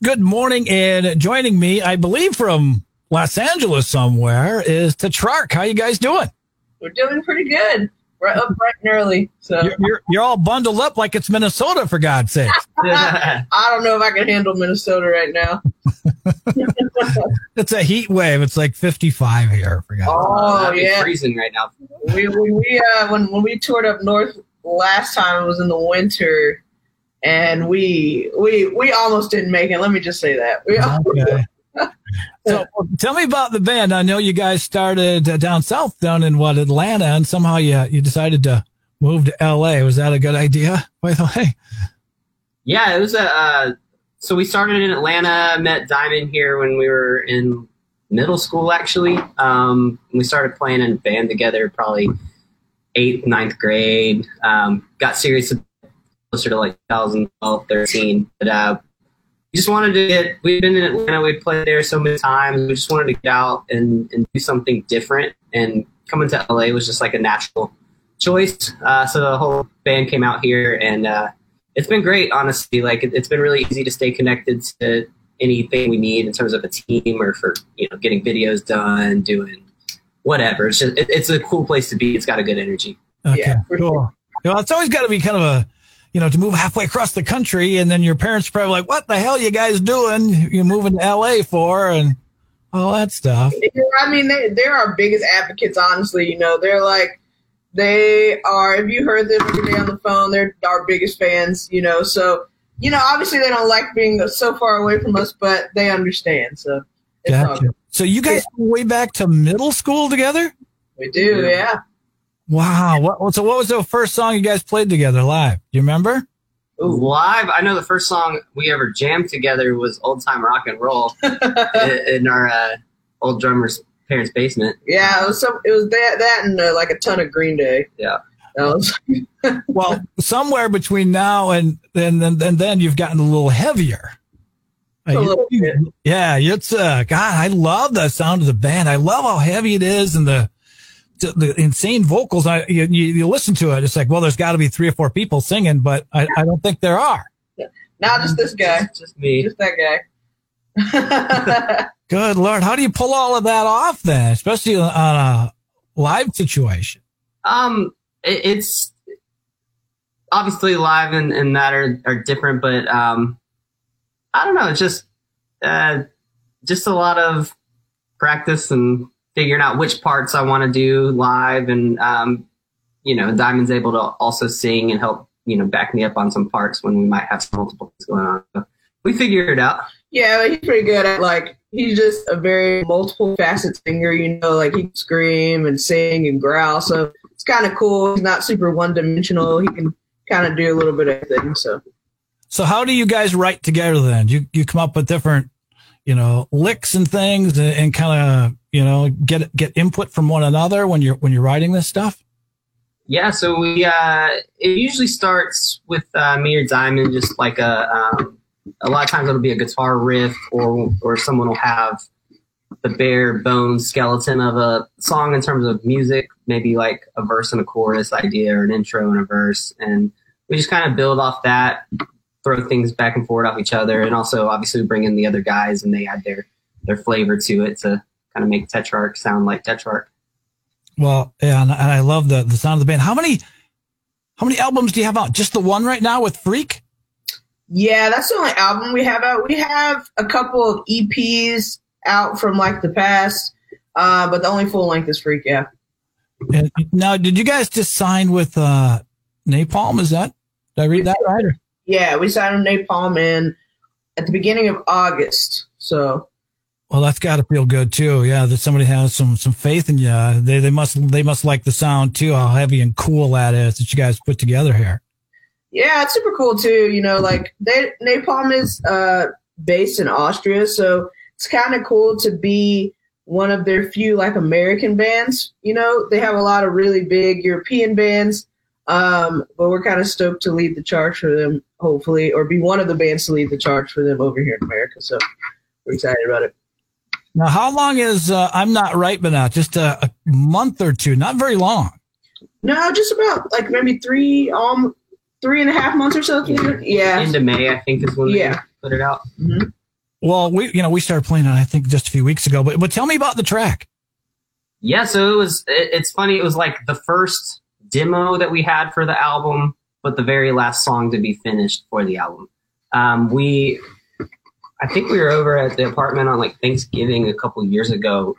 Good morning, and joining me, I believe from Los Angeles somewhere, is Tetrarch. How you guys doing? We're doing pretty good. We're up bright and early. So you're all bundled up like it's Minnesota, for God's sake. I don't know if I can handle Minnesota right now. It's a heat wave. It's like 55 here. For God's sake. It's freezing right now. We when we toured up north last time, it was in the winter. And we almost didn't make it. Let me just say that. Okay. So tell me about the band. I know you guys started down south, down in Atlanta, and somehow you decided to move to L.A. Was that a good idea, by the way? Yeah, it was. So we started in Atlanta, met Diamond here when we were in middle school, actually. We started playing in a band together probably 8th, 9th grade, got serious closer to like 2012, 13. But we just wanted to we've been in Atlanta, we've played there so many times. We just wanted to get out and do something different. And coming to LA was just like a natural choice. So the whole band came out here, and it's been great, honestly. Like it's been really easy to stay connected to anything we need in terms of a team or for, getting videos done, doing whatever. It's just, it's a cool place to be. It's got a good energy. Okay, yeah. Cool. Well, it's always got to be kind of a, to move halfway across the country, and then your parents are probably like, what the hell you guys doing? You're moving to LA for, and all that stuff. I mean, they're our biggest advocates, honestly. They're like, if you heard them every day on the phone, they're our biggest fans, So, obviously they don't like being so far away from us, but they understand. So, it's gotcha. So you guys go way back to middle school together? We do, yeah. Wow. So what was the first song you guys played together live? Do you remember? Ooh, live? I know the first song we ever jammed together was Old Time Rock and Roll in our old drummer's parents' basement. Yeah, it was that and like a ton of Green Day. Yeah. Well, somewhere between now and then you've gotten a little heavier. A little bit. Yeah. It's, God, I love the sound of the band. I love how heavy it is and the insane vocals. You listen to it, it's like, well, there's got to be 3 or 4 people singing, but I don't think there are. Not just this guy, just me, just that guy. Good Lord, how do you pull all of that off then, especially on a live situation? It's obviously live and that are different, but I don't know, it's just a lot of practice and figuring out which parts I want to do live. And, Diamond's able to also sing and help, back me up on some parts when we might have some multiple things going on. So we figure it out. Yeah, he's pretty good at, he's just a very multiple facet singer, he can scream and sing and growl. So it's kind of cool. He's not super one-dimensional. He can kind of do a little bit of everything. So how do you guys write together then? You come up with different, licks and things and kind of, get input from one another when you're writing this stuff? Yeah, so we it usually starts with me or Diamond, just like a lot of times it'll be a guitar riff or someone will have the bare bones skeleton of a song in terms of music, maybe like a verse and a chorus idea or an intro and a verse, and we just kind of build off that, throw things back and forth off each other, and also obviously we bring in the other guys and they add their flavor to it to kind of make Tetrarch sound like Tetrarch. Well, yeah, and I love the sound of the band. How many albums do you have out? Just the one right now with Freak? Yeah, that's the only album we have out. We have a couple of EPs out from the past, but the only full length is Freak, yeah. And now, did you guys just sign with Napalm? Did I read that right? Yeah, we signed with Napalm at the beginning of August, so... Well, that's got to feel good too. Yeah, that somebody has some faith in you. They must like the sound too. How heavy and cool that is that you guys put together here. Yeah, it's super cool too. Napalm is based in Austria, so it's kind of cool to be one of their few like American bands. You know, they have a lot of really big European bands, but we're kind of stoked to lead the charge for them, hopefully, or be one of the bands to lead the charge for them over here in America. So we're excited about it. Now, how long is I'm Not Right But Not? Just a month or two, not very long. No, just about like maybe three and a half months or so. Yeah. End of May, I think, is when they put it out. Mm-hmm. Well, we started playing it, I think, just a few weeks ago. But tell me about the track. Yeah, so it's funny. It was like the first demo that we had for the album, but the very last song to be finished for the album. I think we were over at the apartment on like Thanksgiving a couple years ago.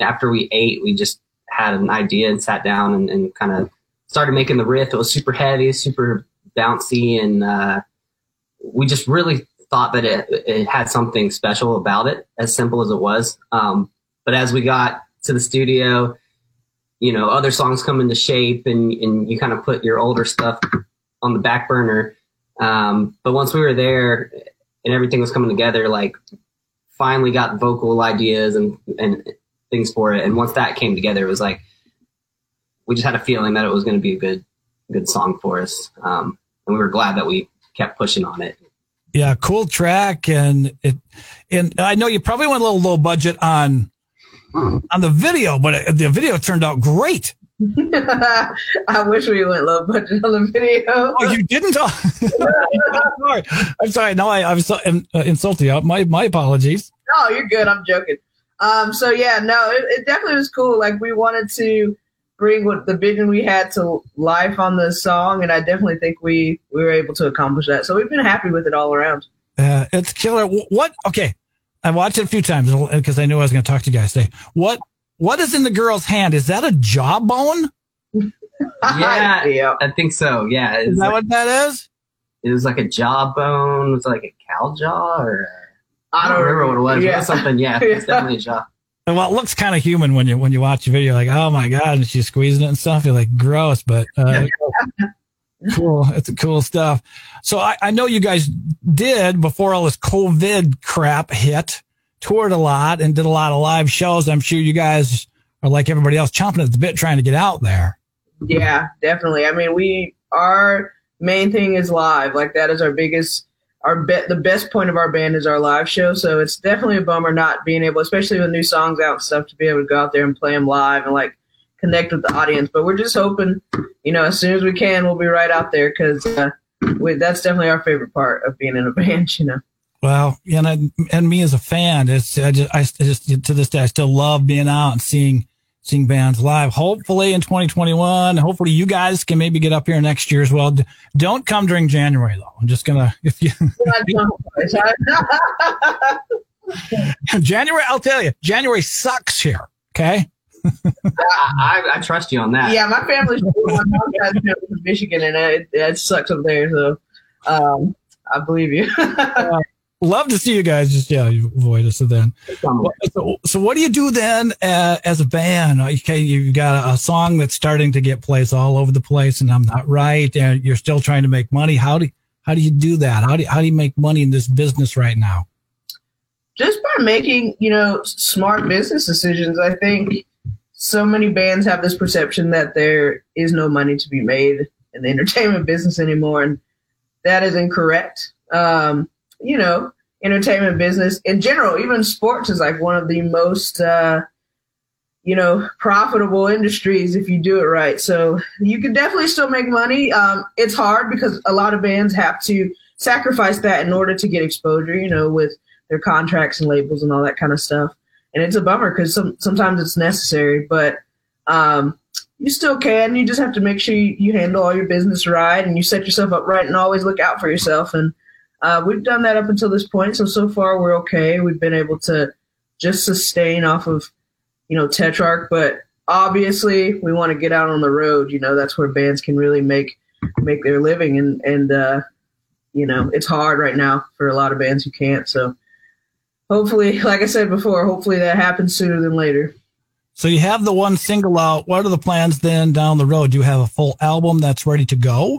After we ate, we just had an idea and sat down and kind of started making the riff. It was super heavy, super bouncy, and we just really thought that it had something special about it, as simple as it was. But as we got to the studio, other songs come into shape, and you kind of put your older stuff on the back burner. But once we were there and everything was coming together, like finally got vocal ideas and things for it. And once that came together, it was like, we just had a feeling that it was going to be a good song for us. And we were glad that we kept pushing on it. Yeah, cool track, and I know you probably went a little low budget on the video, but the video turned out great. I wish we went low budget on the video. Oh, you didn't? I'm sorry. No, I insulted you. My apologies. No, you're good. I'm joking. So yeah, no, it definitely was cool. Like we wanted to bring what the vision we had to life on the song, and I definitely think we were able to accomplish that. So we've been happy with it all around. It's killer. What? Okay, I watched it a few times because I knew I was going to talk to you guys today. What is in the girl's hand? Is that a jawbone? Yeah, I think so. Yeah, is that what that is? It was like a jawbone. It was like a cow jaw, or I don't remember what it was. Yeah. It was something. Yeah, it's definitely a jaw. Well, it looks kind of human when you watch the video, like, oh my God, and she's squeezing it and stuff. You're like, gross, but cool. It's cool stuff. So I know you guys did, before all this COVID crap hit, toured a lot and did a lot of live shows. I'm sure you guys are like everybody else, chomping at the bit, trying to get out there. Yeah, definitely. I mean, our main thing is live. Like that is our biggest. The best point of our band is our live show, so it's definitely a bummer not being able, especially with new songs out and stuff, to be able to go out there and play them live and like connect with the audience. But we're just hoping, as soon as we can, we'll be right out there because that's definitely our favorite part of being in a band. Well, and me as a fan, I just to this day I still love being out and seeing bands live. Hopefully in 2021, hopefully you guys can maybe get up here next year as well. Don't come during January though. I'm just gonna, if you January, I'll tell you, January sucks here. Okay. I trust you on that. Yeah, my family's from Michigan, and it sucks up there. So I believe you. Love to see you guys. Just, you avoid us then. So what do you do then as a band? Okay, you've got a song that's starting to get plays all over the place, and I'm not right. And you're still trying to make money. How do you do that? How do you make money in this business right now? Just by making, smart business decisions. I think so many bands have this perception that there is no money to be made in the entertainment business anymore, and that is incorrect. Entertainment business in general, even sports, is like one of the most, profitable industries if you do it right. So you can definitely still make money. It's hard because a lot of bands have to sacrifice that in order to get exposure, with their contracts and labels and all that kind of stuff. And it's a bummer because sometimes it's necessary, but you still can. You just have to make sure you handle all your business right and you set yourself up right and always look out for yourself. And we've done that up until this point, so far we're okay. We've been able to just sustain off of, Tetrarch, but obviously we want to get out on the road. That's where bands can really make their living, and it's hard right now for a lot of bands who can't. So hopefully, like I said before, hopefully that happens sooner than later. So you have the one single out. What are the plans then down the road? Do you have a full album that's ready to go?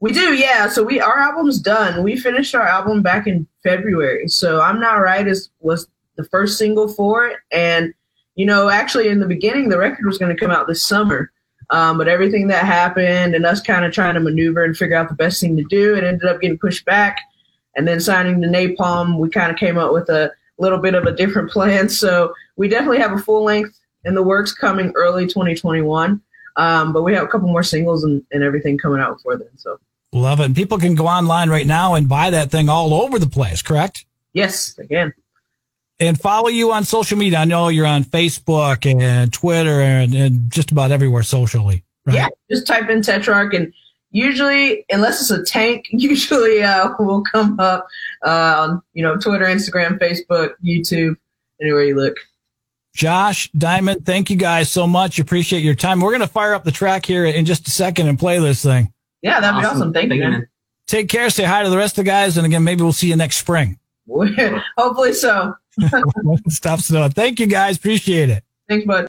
We do, yeah. So our album's done. We finished our album back in February. So I'm Not Right was the first single for it. And, you know, actually in the beginning, the record was going to come out this summer. But everything that happened and us kind of trying to maneuver and figure out the best thing to do, it ended up getting pushed back. And then signing to Napalm, we kind of came up with a little bit of a different plan. So we definitely have a full length in the works coming early 2021. But we have a couple more singles and everything coming out before then. So love it. And people can go online right now and buy that thing all over the place, correct? Yes, they can. And follow you on social media. I know you're on Facebook and Twitter and just about everywhere socially, right? Yeah, just type in Tetrarch, and usually, unless it's a tank, usually will come up on, you know, Twitter, Instagram, Facebook, YouTube, anywhere you look. Josh, Diamond, thank you guys so much. Appreciate your time. We're going to fire up the track here in just a second and play this thing. Yeah, that'd be awesome. Thank you, man. Take care. Say hi to the rest of the guys. And again, maybe we'll see you next spring. Hopefully so. Stop snowing. Thank you guys. Appreciate it. Thanks, bud.